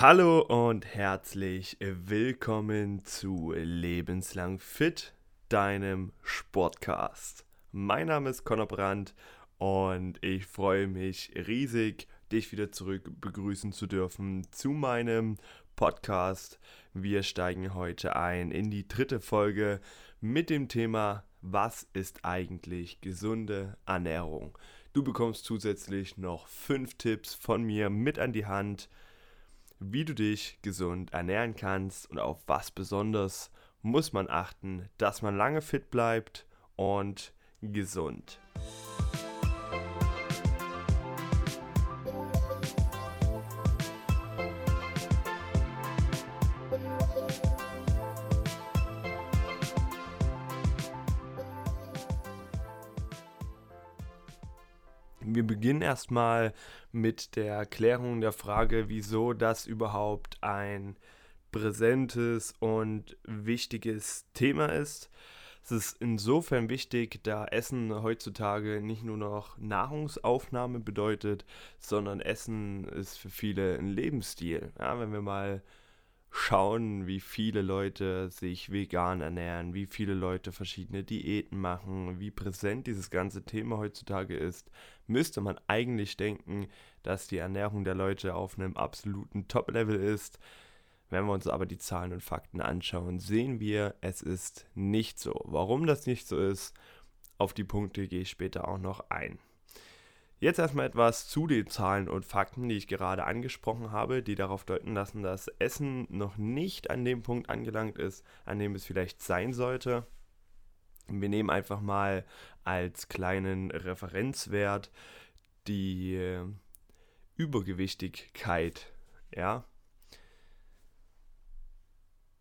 Hallo und herzlich willkommen zu Lebenslang Fit, deinem Sportcast. Mein Name ist Conor Brandt und ich freue mich riesig, dich wieder zurück begrüßen zu dürfen zu meinem Podcast. Wir steigen heute ein in die dritte Folge mit dem Thema, was ist eigentlich gesunde Ernährung? Du bekommst zusätzlich noch 5 Tipps von mir mit an die Hand, wie du dich gesund ernähren kannst und auf was besonders muss man achten, dass man lange fit bleibt und gesund. Wir beginnen erstmal mit der Klärung der Frage, wieso das überhaupt ein präsentes und wichtiges Thema ist. Es ist insofern wichtig, da Essen heutzutage nicht nur noch Nahrungsaufnahme bedeutet, sondern Essen ist für viele ein Lebensstil. Ja, wenn wir mal schauen, wie viele Leute sich vegan ernähren, wie viele Leute verschiedene Diäten machen, wie präsent dieses ganze Thema heutzutage ist, müsste man eigentlich denken, dass die Ernährung der Leute auf einem absoluten Top-Level ist. Wenn wir uns aber die Zahlen und Fakten anschauen, sehen wir, es ist nicht so. Warum das nicht so ist, auf die Punkte gehe ich später auch noch ein. Jetzt erstmal etwas zu den Zahlen und Fakten, die ich gerade angesprochen habe, die darauf deuten lassen, dass Essen noch nicht an dem Punkt angelangt ist, an dem es vielleicht sein sollte. Wir nehmen einfach mal als kleinen Referenzwert die Übergewichtigkeit. Ja?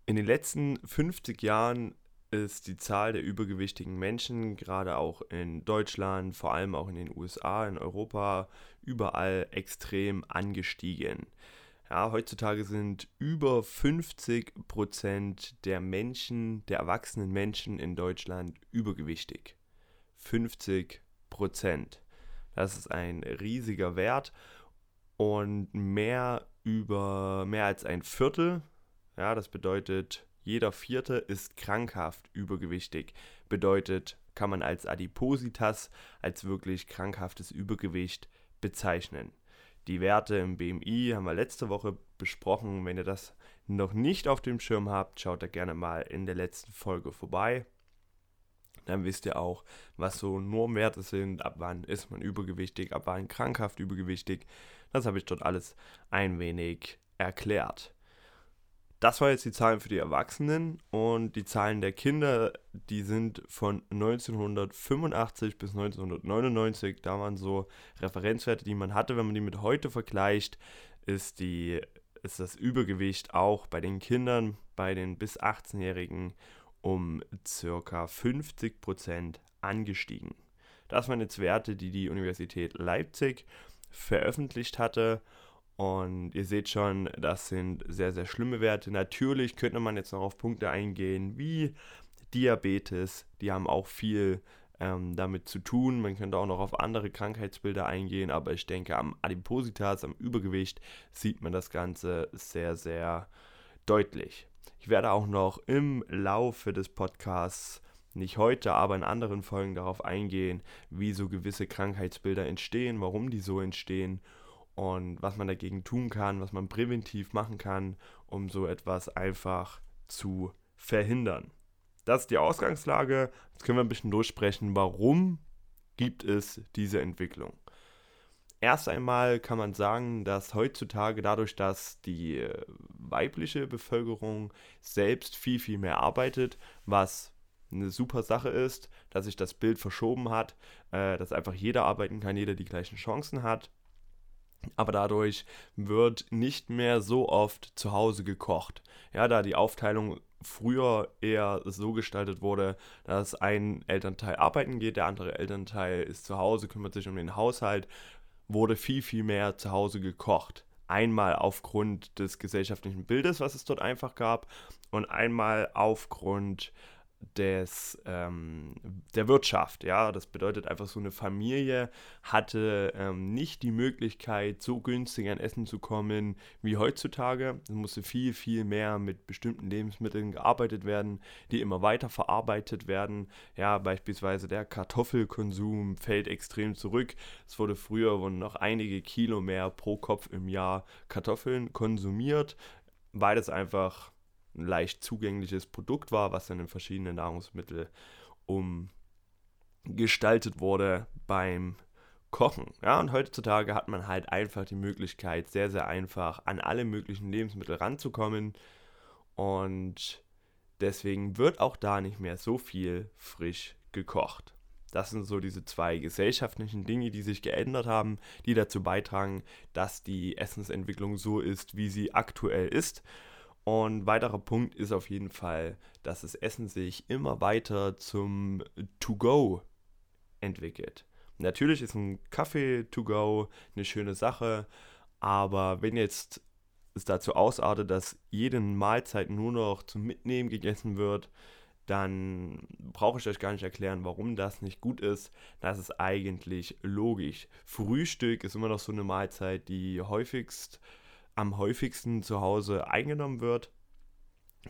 In den letzten 50 Jahren ist die Zahl der übergewichtigen Menschen, gerade auch in Deutschland, vor allem auch in den USA, in Europa, überall extrem angestiegen. Ja, heutzutage sind über 50% der erwachsenen Menschen in Deutschland übergewichtig. 50%. Das ist ein riesiger Wert und mehr als ein Viertel, ja, das bedeutet, jeder Vierte ist krankhaft übergewichtig. Bedeutet, kann man als Adipositas, als wirklich krankhaftes Übergewicht bezeichnen. Die Werte im BMI haben wir letzte Woche besprochen. Wenn ihr das noch nicht auf dem Schirm habt, schaut da gerne mal in der letzten Folge vorbei. Dann wisst ihr auch, was so Normwerte sind, ab wann ist man übergewichtig, ab wann krankhaft übergewichtig. Das habe ich dort alles ein wenig erklärt. Das waren jetzt die Zahlen für die Erwachsenen und die Zahlen der Kinder, die sind von 1985 bis 1999, da waren so Referenzwerte, die man hatte. Wenn man die mit heute vergleicht, ist das Übergewicht auch bei den Kindern, bei den bis 18-Jährigen um ca. 50% angestiegen. Das waren jetzt Werte, die Universität Leipzig veröffentlicht hatte. Und ihr seht schon, das sind sehr, sehr schlimme Werte. Natürlich könnte man jetzt noch auf Punkte eingehen wie Diabetes. Die haben auch viel damit zu tun. Man könnte auch noch auf andere Krankheitsbilder eingehen. Aber ich denke, am Adipositas, am Übergewicht sieht man das Ganze sehr, sehr deutlich. Ich werde auch noch im Laufe des Podcasts, nicht heute, aber in anderen Folgen darauf eingehen, wie so gewisse Krankheitsbilder entstehen, warum die so entstehen. Und was man dagegen tun kann, was man präventiv machen kann, um so etwas einfach zu verhindern. Das ist die Ausgangslage. Jetzt können wir ein bisschen durchsprechen, warum gibt es diese Entwicklung. Erst einmal kann man sagen, dass heutzutage dadurch, dass die weibliche Bevölkerung selbst viel, viel mehr arbeitet, was eine super Sache ist, dass sich das Bild verschoben hat, dass einfach jeder arbeiten kann, jeder die gleichen Chancen hat. Aber dadurch wird nicht mehr so oft zu Hause gekocht. Ja, da die Aufteilung früher eher so gestaltet wurde, dass ein Elternteil arbeiten geht, der andere Elternteil ist zu Hause, kümmert sich um den Haushalt, wurde viel, viel mehr zu Hause gekocht. Einmal aufgrund des gesellschaftlichen Bildes, was es dort einfach gab, und einmal aufgrund der Wirtschaft. Ja, das bedeutet einfach, so eine Familie hatte nicht die Möglichkeit, so günstig an Essen zu kommen wie heutzutage. Es musste viel, viel mehr mit bestimmten Lebensmitteln gearbeitet werden, die immer weiter verarbeitet werden. Ja, beispielsweise der Kartoffelkonsum fällt extrem zurück. Es wurde früher noch einige Kilo mehr pro Kopf im Jahr Kartoffeln konsumiert, weil das einfach ein leicht zugängliches Produkt war, was dann in verschiedene Nahrungsmittel umgestaltet wurde beim Kochen. Ja, und heutzutage hat man halt einfach die Möglichkeit, sehr, sehr einfach an alle möglichen Lebensmittel ranzukommen, und deswegen wird auch da nicht mehr so viel frisch gekocht. Das sind so diese zwei gesellschaftlichen Dinge, die sich geändert haben, die dazu beitragen, dass die Essensentwicklung so ist, wie sie aktuell ist. Und weiterer Punkt ist auf jeden Fall, dass das Essen sich immer weiter zum To-Go entwickelt. Natürlich ist ein Kaffee To-Go eine schöne Sache, aber wenn jetzt es dazu ausartet, dass jede Mahlzeit nur noch zum Mitnehmen gegessen wird, dann brauche ich euch gar nicht erklären, warum das nicht gut ist. Das ist eigentlich logisch. Frühstück ist immer noch so eine Mahlzeit, die am häufigsten zu Hause eingenommen wird,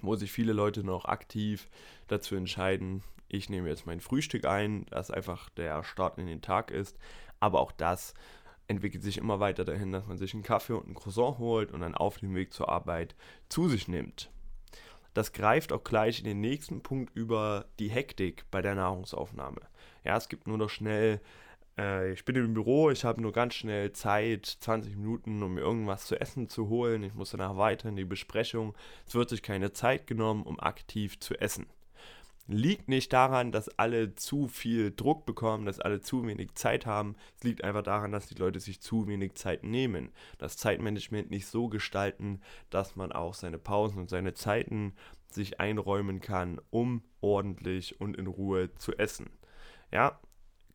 wo sich viele Leute noch aktiv dazu entscheiden, ich nehme jetzt mein Frühstück ein, das einfach der Start in den Tag ist. Aber auch das entwickelt sich immer weiter dahin, dass man sich einen Kaffee und ein Croissant holt und dann auf dem Weg zur Arbeit zu sich nimmt. Das greift auch gleich in den nächsten Punkt über, die Hektik bei der Nahrungsaufnahme. Ja, es gibt nur noch schnell, ich bin im Büro, ich habe nur ganz schnell Zeit, 20 Minuten, um mir irgendwas zu essen zu holen. Ich muss danach weiter in die Besprechung. Es wird sich keine Zeit genommen, um aktiv zu essen. Liegt nicht daran, dass alle zu viel Druck bekommen, dass alle zu wenig Zeit haben. Es liegt einfach daran, dass die Leute sich zu wenig Zeit nehmen. Das Zeitmanagement nicht so gestalten, dass man auch seine Pausen und seine Zeiten sich einräumen kann, um ordentlich und in Ruhe zu essen. Ja,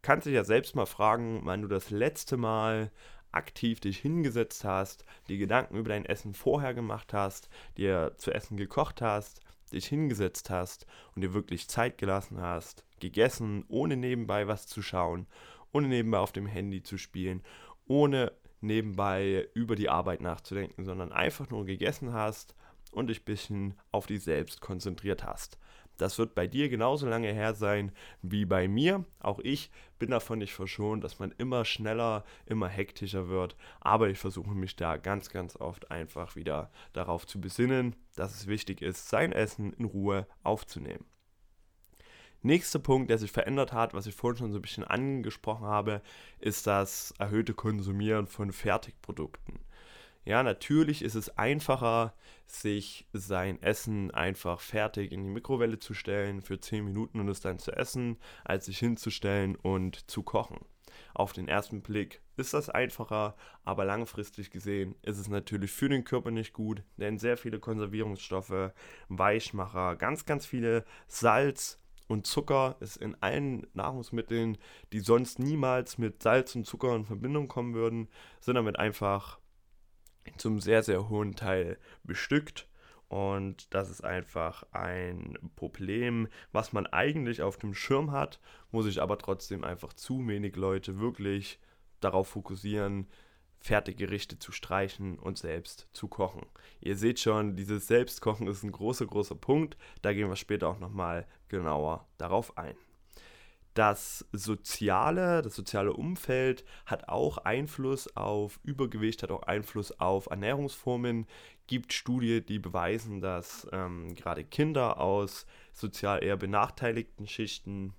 kannst dich ja selbst mal fragen, wann du das letzte Mal aktiv dich hingesetzt hast, die Gedanken über dein Essen vorher gemacht hast, dir zu essen gekocht hast, dich hingesetzt hast und dir wirklich Zeit gelassen hast, gegessen, ohne nebenbei was zu schauen, ohne nebenbei auf dem Handy zu spielen, ohne nebenbei über die Arbeit nachzudenken, sondern einfach nur gegessen hast und dich ein bisschen auf dich selbst konzentriert hast. Das wird bei dir genauso lange her sein wie bei mir. Auch ich bin davon nicht verschont, dass man immer schneller, immer hektischer wird. Aber ich versuche mich da ganz, ganz oft einfach wieder darauf zu besinnen, dass es wichtig ist, sein Essen in Ruhe aufzunehmen. Nächster Punkt, der sich verändert hat, was ich vorhin schon so ein bisschen angesprochen habe, ist das erhöhte Konsumieren von Fertigprodukten. Ja, natürlich ist es einfacher, sich sein Essen einfach fertig in die Mikrowelle zu stellen für 10 Minuten und es dann zu essen, als sich hinzustellen und zu kochen. Auf den ersten Blick ist das einfacher, aber langfristig gesehen ist es natürlich für den Körper nicht gut, denn sehr viele Konservierungsstoffe, Weichmacher, ganz, ganz viele Salz und Zucker ist in allen Nahrungsmitteln, die sonst niemals mit Salz und Zucker in Verbindung kommen würden, sind damit einfach zum sehr, sehr hohen Teil bestückt, und das ist einfach ein Problem, was man eigentlich auf dem Schirm hat, wo sich aber trotzdem einfach zu wenig Leute wirklich darauf fokussieren, Fertiggerichte zu streichen und selbst zu kochen. Ihr seht schon, dieses Selbstkochen ist ein großer, großer Punkt, da gehen wir später auch nochmal genauer darauf ein. Das soziale Umfeld hat auch Einfluss auf Übergewicht, hat auch Einfluss auf Ernährungsformen. Gibt Studien, die beweisen, dass gerade Kinder aus sozial eher benachteiligten Schichten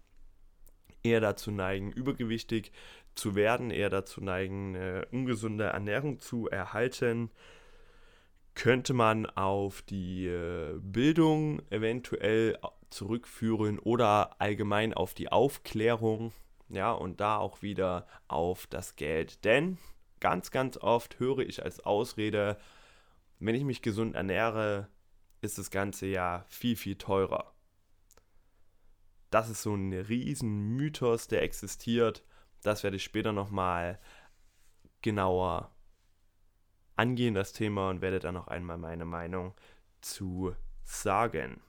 eher dazu neigen, übergewichtig zu werden, eher dazu neigen, eine ungesunde Ernährung zu erhalten. Könnte man auf die Bildung eventuell zurückführen oder allgemein auf die Aufklärung, ja, und da auch wieder auf das Geld. Denn ganz, ganz oft höre ich als Ausrede, wenn ich mich gesund ernähre, ist das Ganze ja viel, viel teurer. Das ist so ein riesen Mythos, der existiert. Das werde ich später nochmal genauer angehen, das Thema, und werde dann noch einmal meine Meinung zu sagen.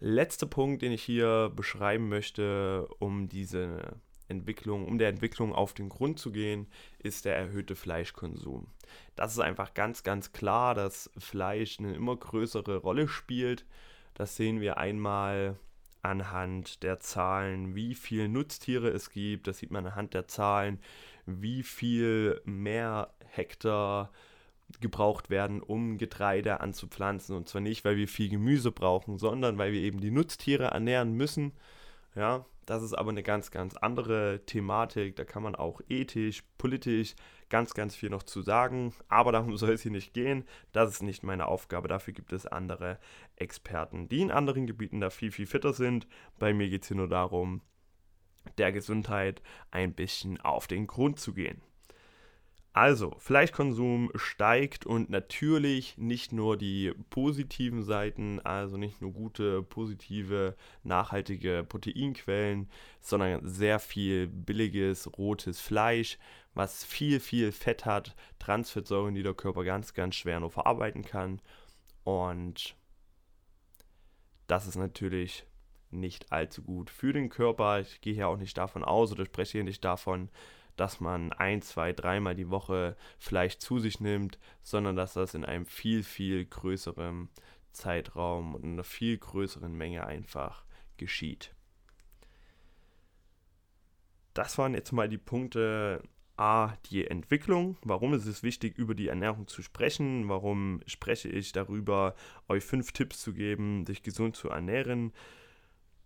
letzte Punkt, den ich hier beschreiben möchte, um der Entwicklung auf den Grund zu gehen, ist der erhöhte Fleischkonsum. Das ist einfach ganz, ganz klar, dass Fleisch eine immer größere Rolle spielt. Das sehen wir einmal anhand der Zahlen, wie viele Nutztiere es gibt. Das sieht man anhand der Zahlen, wie viel mehr Hektar gebraucht werden, um Getreide anzupflanzen. Und zwar nicht, weil wir viel Gemüse brauchen, sondern weil wir eben die Nutztiere ernähren müssen. Ja, das ist aber eine ganz, ganz andere Thematik. Da kann man auch ethisch, politisch ganz, ganz viel noch zu sagen. Aber darum soll es hier nicht gehen. Das ist nicht meine Aufgabe. Dafür gibt es andere Experten, die in anderen Gebieten da viel, viel fitter sind. Bei mir geht es hier nur darum, der Gesundheit ein bisschen auf den Grund zu gehen. Also, Fleischkonsum steigt und natürlich nicht nur die positiven Seiten, also nicht nur gute, positive, nachhaltige Proteinquellen, sondern sehr viel billiges, rotes Fleisch, was viel, viel Fett hat, Transfettsäuren, die der Körper ganz, ganz schwer nur verarbeiten kann. Und das ist natürlich nicht allzu gut für den Körper. Ich gehe hier auch nicht davon aus oder spreche hier nicht davon, dass man 1-, 2-, 3-mal die Woche Fleisch zu sich nimmt, sondern dass das in einem viel, viel größeren Zeitraum und in einer viel größeren Menge einfach geschieht. Das waren jetzt mal die Punkte A, die Entwicklung. Warum ist es wichtig, über die Ernährung zu sprechen? Warum spreche ich darüber, euch 5 Tipps zu geben, sich gesund zu ernähren?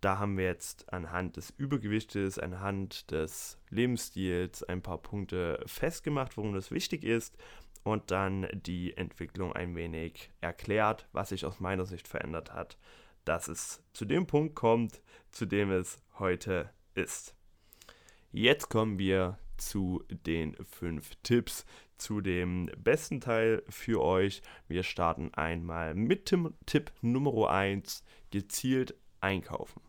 Da haben wir jetzt anhand des Übergewichtes, anhand des Lebensstils ein paar Punkte festgemacht, warum das wichtig ist und dann die Entwicklung ein wenig erklärt, was sich aus meiner Sicht verändert hat, dass es zu dem Punkt kommt, zu dem es heute ist. Jetzt kommen wir zu den 5 Tipps, zu dem besten Teil für euch. Wir starten einmal mit dem Tipp Nummer 1, gezielt einkaufen.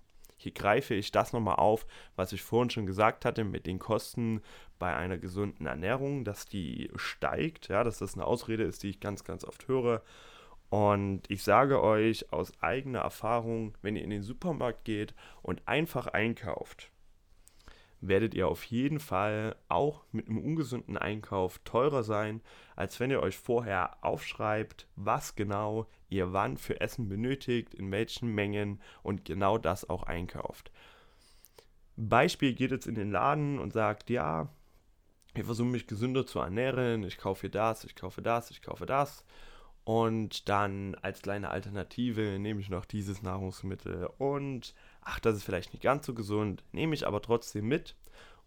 Hier greife ich das nochmal auf, was ich vorhin schon gesagt hatte mit den Kosten bei einer gesunden Ernährung, dass die steigt, ja, dass das eine Ausrede ist, die ich ganz, ganz oft höre. Und ich sage euch aus eigener Erfahrung, wenn ihr in den Supermarkt geht und einfach einkauft, werdet ihr auf jeden Fall auch mit einem ungesunden Einkauf teurer sein, als wenn ihr euch vorher aufschreibt, was genau ihr wann für Essen benötigt, in welchen Mengen und genau das auch einkauft. Beispiel, geht jetzt in den Laden und sagt, ja, ich versuche mich gesünder zu ernähren, ich kaufe hier das, ich kaufe das, ich kaufe das und dann als kleine Alternative nehme ich noch dieses Nahrungsmittel und ach, das ist vielleicht nicht ganz so gesund, nehme ich aber trotzdem mit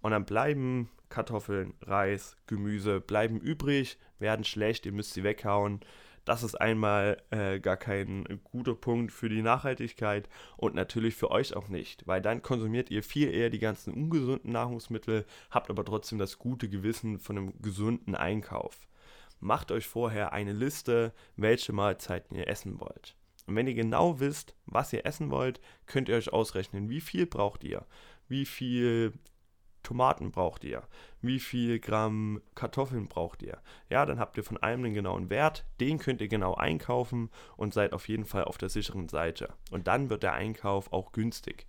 und dann bleiben Kartoffeln, Reis, Gemüse, bleiben übrig, werden schlecht, ihr müsst sie weghauen. Das ist einmal gar kein guter Punkt für die Nachhaltigkeit und natürlich für euch auch nicht, weil dann konsumiert ihr viel eher die ganzen ungesunden Nahrungsmittel, habt aber trotzdem das gute Gewissen von einem gesunden Einkauf. Macht euch vorher eine Liste, welche Mahlzeiten ihr essen wollt. Und wenn ihr genau wisst, was ihr essen wollt, könnt ihr euch ausrechnen, wie viel braucht ihr, wie viel Tomaten braucht ihr, wie viel Gramm Kartoffeln braucht ihr. Ja, dann habt ihr von allem den genauen Wert, den könnt ihr genau einkaufen und seid auf jeden Fall auf der sicheren Seite. Und dann wird der Einkauf auch günstig.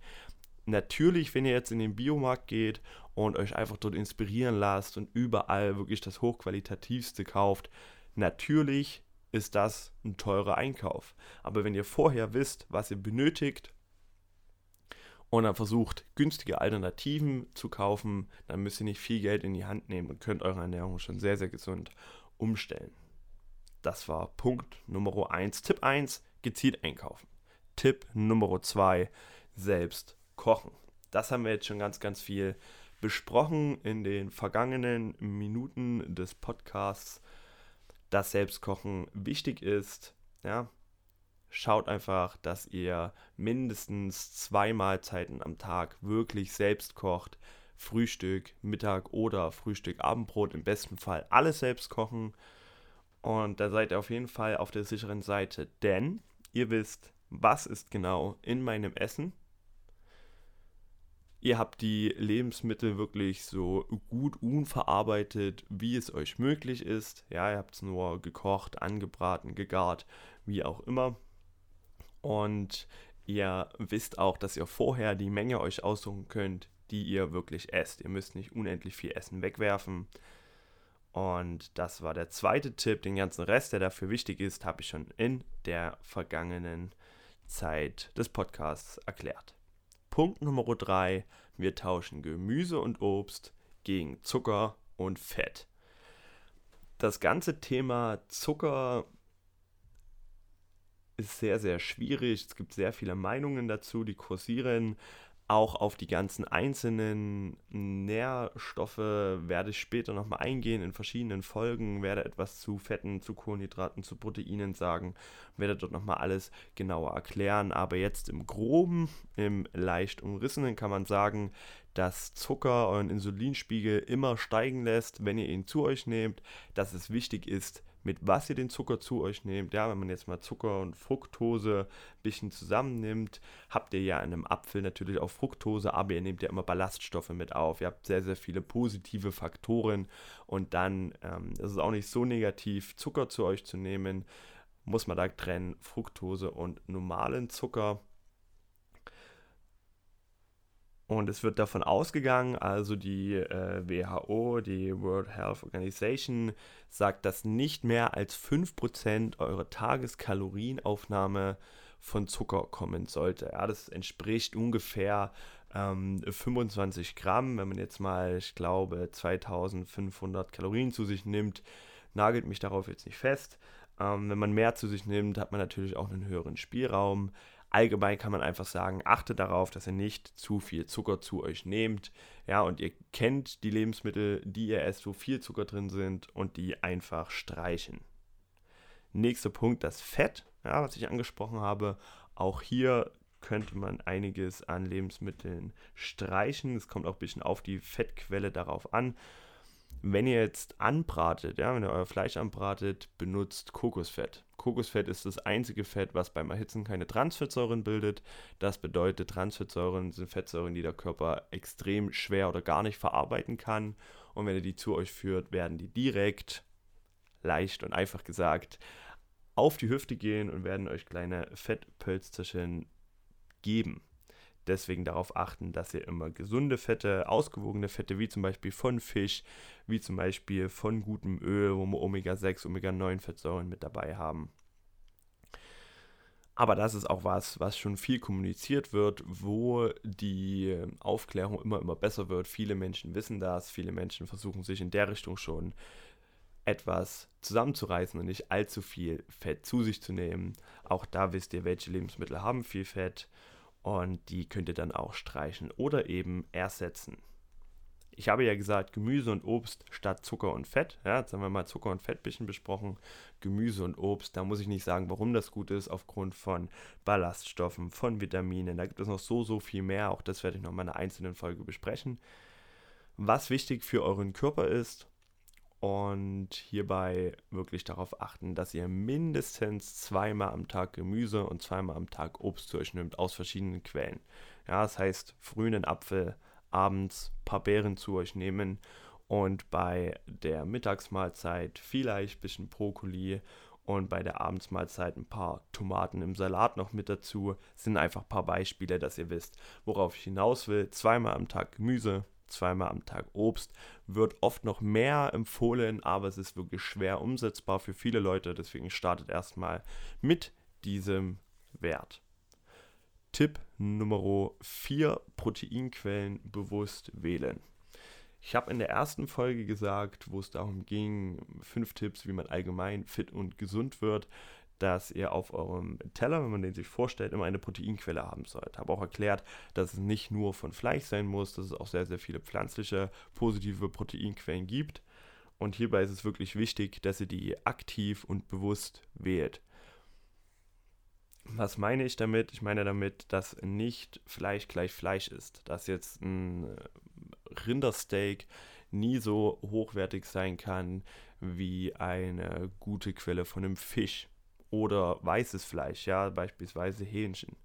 Natürlich, wenn ihr jetzt in den Biomarkt geht und euch einfach dort inspirieren lasst und überall wirklich das Hochqualitativste kauft, natürlich ist das ein teurer Einkauf. Aber wenn ihr vorher wisst, was ihr benötigt und dann versucht, günstige Alternativen zu kaufen, dann müsst ihr nicht viel Geld in die Hand nehmen und könnt eure Ernährung schon sehr, sehr gesund umstellen. Das war Punkt Nummer 1. Tipp 1, gezielt einkaufen. Tipp Nummer 2, selbst kochen. Das haben wir jetzt schon ganz, ganz viel besprochen in den vergangenen Minuten des Podcasts, dass Selbstkochen wichtig ist, ja, schaut einfach, dass ihr mindestens 2 Mahlzeiten am Tag wirklich selbst kocht, Frühstück, Mittag oder Frühstück, Abendbrot, im besten Fall alles selbst kochen und da seid ihr auf jeden Fall auf der sicheren Seite, denn ihr wisst, was ist genau in meinem Essen. Ihr habt die Lebensmittel wirklich so gut unverarbeitet, wie es euch möglich ist. Ja, ihr habt es nur gekocht, angebraten, gegart, wie auch immer. Und Ihr wisst auch, dass ihr vorher die Menge euch aussuchen könnt, die ihr wirklich esst. Ihr müsst nicht unendlich viel Essen wegwerfen. Und das war der zweite Tipp. Den ganzen Rest, der dafür wichtig ist, habe ich schon in der vergangenen Zeit des Podcasts erklärt. Punkt Nummer 3. Wir tauschen Gemüse und Obst gegen Zucker und Fett. Das ganze Thema Zucker ist sehr, sehr schwierig. Es gibt sehr viele Meinungen dazu, die kursieren. Auch auf die ganzen einzelnen Nährstoffe werde ich später nochmal eingehen in verschiedenen Folgen, werde etwas zu Fetten, zu Kohlenhydraten, zu Proteinen sagen, werde dort nochmal alles genauer erklären. Aber jetzt im Groben, im leicht umrissenen kann man sagen, dass Zucker euren Insulinspiegel immer steigen lässt, wenn ihr ihn zu euch nehmt, dass es wichtig ist, mit was ihr den Zucker zu euch nehmt. Ja, wenn man jetzt mal Zucker und Fructose ein bisschen zusammennimmt, habt ihr ja in einem Apfel natürlich auch Fructose, aber ihr nehmt ja immer Ballaststoffe mit auf. Ihr habt sehr, sehr viele positive Faktoren und dann ist es auch nicht so negativ, Zucker zu euch zu nehmen. Muss man da trennen, Fructose und normalen Zucker. Und es wird davon ausgegangen, also die WHO, die World Health Organization, sagt, dass nicht mehr als 5% eurer Tageskalorienaufnahme von Zucker kommen sollte. Ja, das entspricht ungefähr 25 Gramm, wenn man jetzt mal, ich glaube, 2500 Kalorien zu sich nimmt, nagelt mich darauf jetzt nicht fest. Wenn man mehr zu sich nimmt, hat man natürlich auch einen höheren Spielraum. Allgemein kann man einfach sagen, achtet darauf, dass ihr nicht zu viel Zucker zu euch nehmt. Ja, und ihr kennt die Lebensmittel, die ihr esst, wo viel Zucker drin sind und die einfach streichen. Nächster Punkt, das Fett, ja, was ich angesprochen habe. Auch hier könnte man einiges an Lebensmitteln streichen. Es kommt auch ein bisschen auf die Fettquelle darauf an. Wenn ihr jetzt anbratet, ja, wenn ihr euer Fleisch anbratet, benutzt Kokosfett. Kokosfett ist das einzige Fett, was beim Erhitzen keine Transfettsäuren bildet. Das bedeutet, Transfettsäuren sind Fettsäuren, die der Körper extrem schwer oder gar nicht verarbeiten kann. Und wenn ihr die zu euch führt, werden die direkt, leicht und einfach gesagt, auf die Hüfte gehen und werden euch kleine Fettpölsterchen geben. Deswegen darauf achten, dass ihr immer gesunde Fette, ausgewogene Fette, wie zum Beispiel von Fisch, wie zum Beispiel von gutem Öl, wo wir Omega-6, Omega-9-Fettsäuren mit dabei haben. Aber das ist auch was, was schon viel kommuniziert wird, wo die Aufklärung immer besser wird. Viele Menschen wissen das, viele Menschen versuchen sich in der Richtung schon etwas zusammenzureißen und nicht allzu viel Fett zu sich zu nehmen. Auch da wisst ihr, welche Lebensmittel haben viel Fett. Und die könnt ihr dann auch streichen oder eben ersetzen. Ich habe ja gesagt, Gemüse und Obst statt Zucker und Fett. Ja, jetzt haben wir mal Zucker und Fett ein bisschen besprochen. Gemüse und Obst, da muss ich nicht sagen, warum das gut ist, aufgrund von Ballaststoffen, von Vitaminen. Da gibt es noch so viel mehr. Auch das werde ich noch mal in einer einzelnen Folge besprechen. Was wichtig für euren Körper ist und hierbei wirklich darauf achten, dass ihr mindestens zweimal am Tag Gemüse und zweimal am Tag Obst zu euch nehmt, aus verschiedenen Quellen. Ja, das heißt, früh einen Apfel, abends ein paar Beeren zu euch nehmen und bei der Mittagsmahlzeit vielleicht ein bisschen Brokkoli und bei der Abendsmahlzeit ein paar Tomaten im Salat noch mit dazu. Das sind einfach ein paar Beispiele, dass ihr wisst, worauf ich hinaus will. Zweimal am Tag Gemüse, zweimal am Tag Obst, wird oft noch mehr empfohlen, aber es ist wirklich schwer umsetzbar für viele Leute, deswegen startet erstmal mit diesem Wert. Tipp Nummer 4, Proteinquellen bewusst wählen. Ich habe in der ersten Folge gesagt, wo es darum ging, 5 Tipps, wie man allgemein fit und gesund wird, dass ihr auf eurem Teller, wenn man den sich vorstellt, immer eine Proteinquelle haben sollt. Ich habe auch erklärt, dass es nicht nur von Fleisch sein muss, dass es auch sehr, sehr viele pflanzliche, positive Proteinquellen gibt. Und hierbei ist es wirklich wichtig, dass ihr die aktiv und bewusst wählt. Was meine ich damit? Ich meine damit, dass nicht Fleisch gleich Fleisch ist. Dass jetzt ein Rindersteak nie so hochwertig sein kann wie eine gute Quelle von einem Fisch. Oder weißes Fleisch, ja, beispielsweise Hähnchen.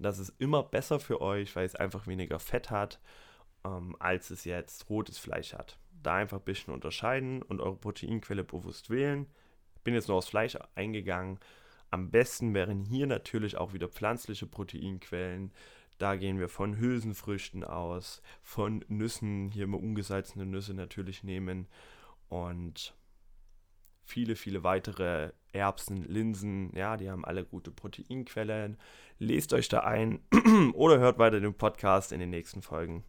Das ist immer besser für euch, weil es einfach weniger Fett hat, als es jetzt rotes Fleisch hat. Da einfach ein bisschen unterscheiden und eure Proteinquelle bewusst wählen. Ich bin jetzt nur aufs Fleisch eingegangen, Am besten wären hier natürlich auch wieder pflanzliche Proteinquellen. Da gehen wir von Hülsenfrüchten aus, von Nüssen, hier mal ungesalzene Nüsse natürlich nehmen und viele, viele weitere Erbsen, Linsen, ja, die haben alle gute Proteinquellen. Lest euch da ein oder hört weiter den Podcast in den nächsten Folgen.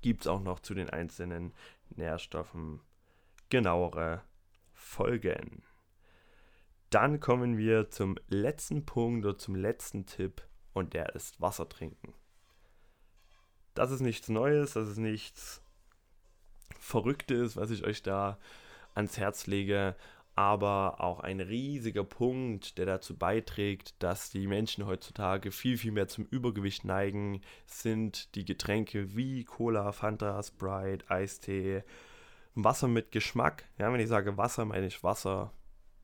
Gibt es auch noch zu den einzelnen Nährstoffen genauere Folgen. Dann kommen wir zum letzten Punkt oder zum letzten Tipp und der ist Wasser trinken. Das ist nichts Neues, das ist nichts Verrücktes, was ich euch da ans Herz lege, aber auch ein riesiger Punkt, der dazu beiträgt, dass die Menschen heutzutage viel, viel mehr zum Übergewicht neigen, sind die Getränke wie Cola, Fanta, Sprite, Eistee, Wasser mit Geschmack. Ja, wenn ich sage Wasser, meine ich Wasser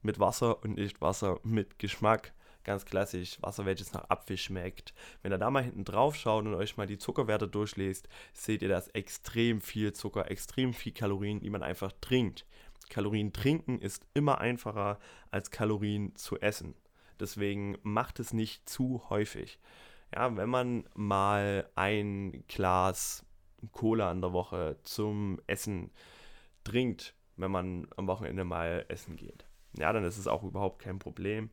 mit Wasser und nicht Wasser mit Geschmack. Ganz klassisch, Wasser, welches nach Apfel schmeckt. Wenn ihr da mal hinten drauf schaut und euch mal die Zuckerwerte durchlest, seht ihr, dass extrem viel Zucker, extrem viel Kalorien, die man einfach trinkt. Kalorien trinken ist immer einfacher als Kalorien zu essen. Deswegen macht es nicht zu häufig. Ja, wenn man mal ein Glas Cola in der Woche zum Essen trinkt, wenn man am Wochenende mal essen geht, ja, dann ist es auch überhaupt kein Problem.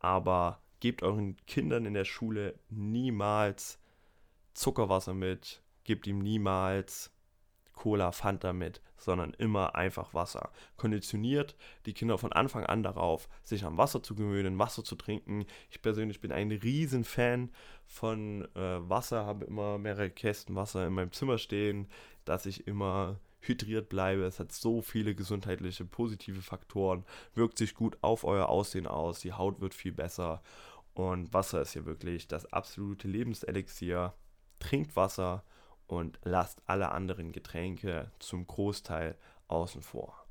Aber gebt euren Kindern in der Schule niemals Zuckerwasser mit, gebt ihm niemals Cola, Fanta mit, sondern immer einfach Wasser. Konditioniert die Kinder von Anfang an darauf, sich an Wasser zu gewöhnen, Wasser zu trinken. Ich persönlich bin ein Riesenfan von Wasser, habe immer mehrere Kästen Wasser in meinem Zimmer stehen, dass ich immer hydriert bleibe. Es hat so viele gesundheitliche positive Faktoren, wirkt sich gut auf euer Aussehen aus, die Haut wird viel besser und Wasser ist hier wirklich das absolute Lebenselixier. Trinkt Wasser und lasst alle anderen Getränke zum Großteil außen vor.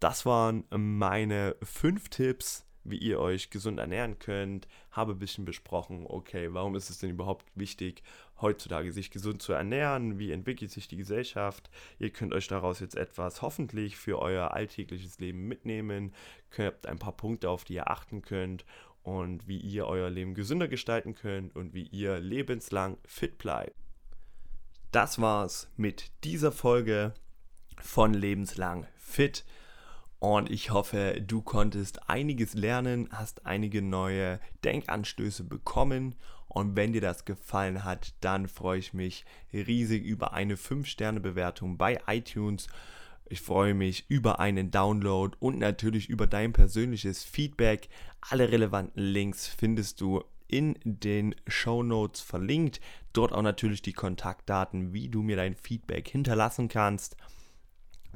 Das waren meine 5 Tipps, wie ihr euch gesund ernähren könnt. Habe ein bisschen besprochen, okay, warum ist es denn überhaupt wichtig, heutzutage sich gesund zu ernähren? Wie entwickelt sich die Gesellschaft? Ihr könnt euch daraus jetzt etwas hoffentlich für euer alltägliches Leben mitnehmen. Ihr habt ein paar Punkte, auf die ihr achten könnt und wie ihr euer Leben gesünder gestalten könnt und wie ihr lebenslang fit bleibt. Das war's mit dieser Folge von Lebenslang Fit. Und ich hoffe, du konntest einiges lernen, hast einige neue Denkanstöße bekommen. Und wenn dir das gefallen hat, dann freue ich mich riesig über eine 5-Sterne-Bewertung bei iTunes. Ich freue mich über einen Download und natürlich über dein persönliches Feedback. Alle relevanten Links findest du in den Shownotes verlinkt. Dort auch natürlich die Kontaktdaten, wie du mir dein Feedback hinterlassen kannst.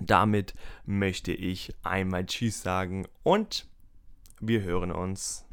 Damit möchte ich einmal Tschüss sagen und wir hören uns.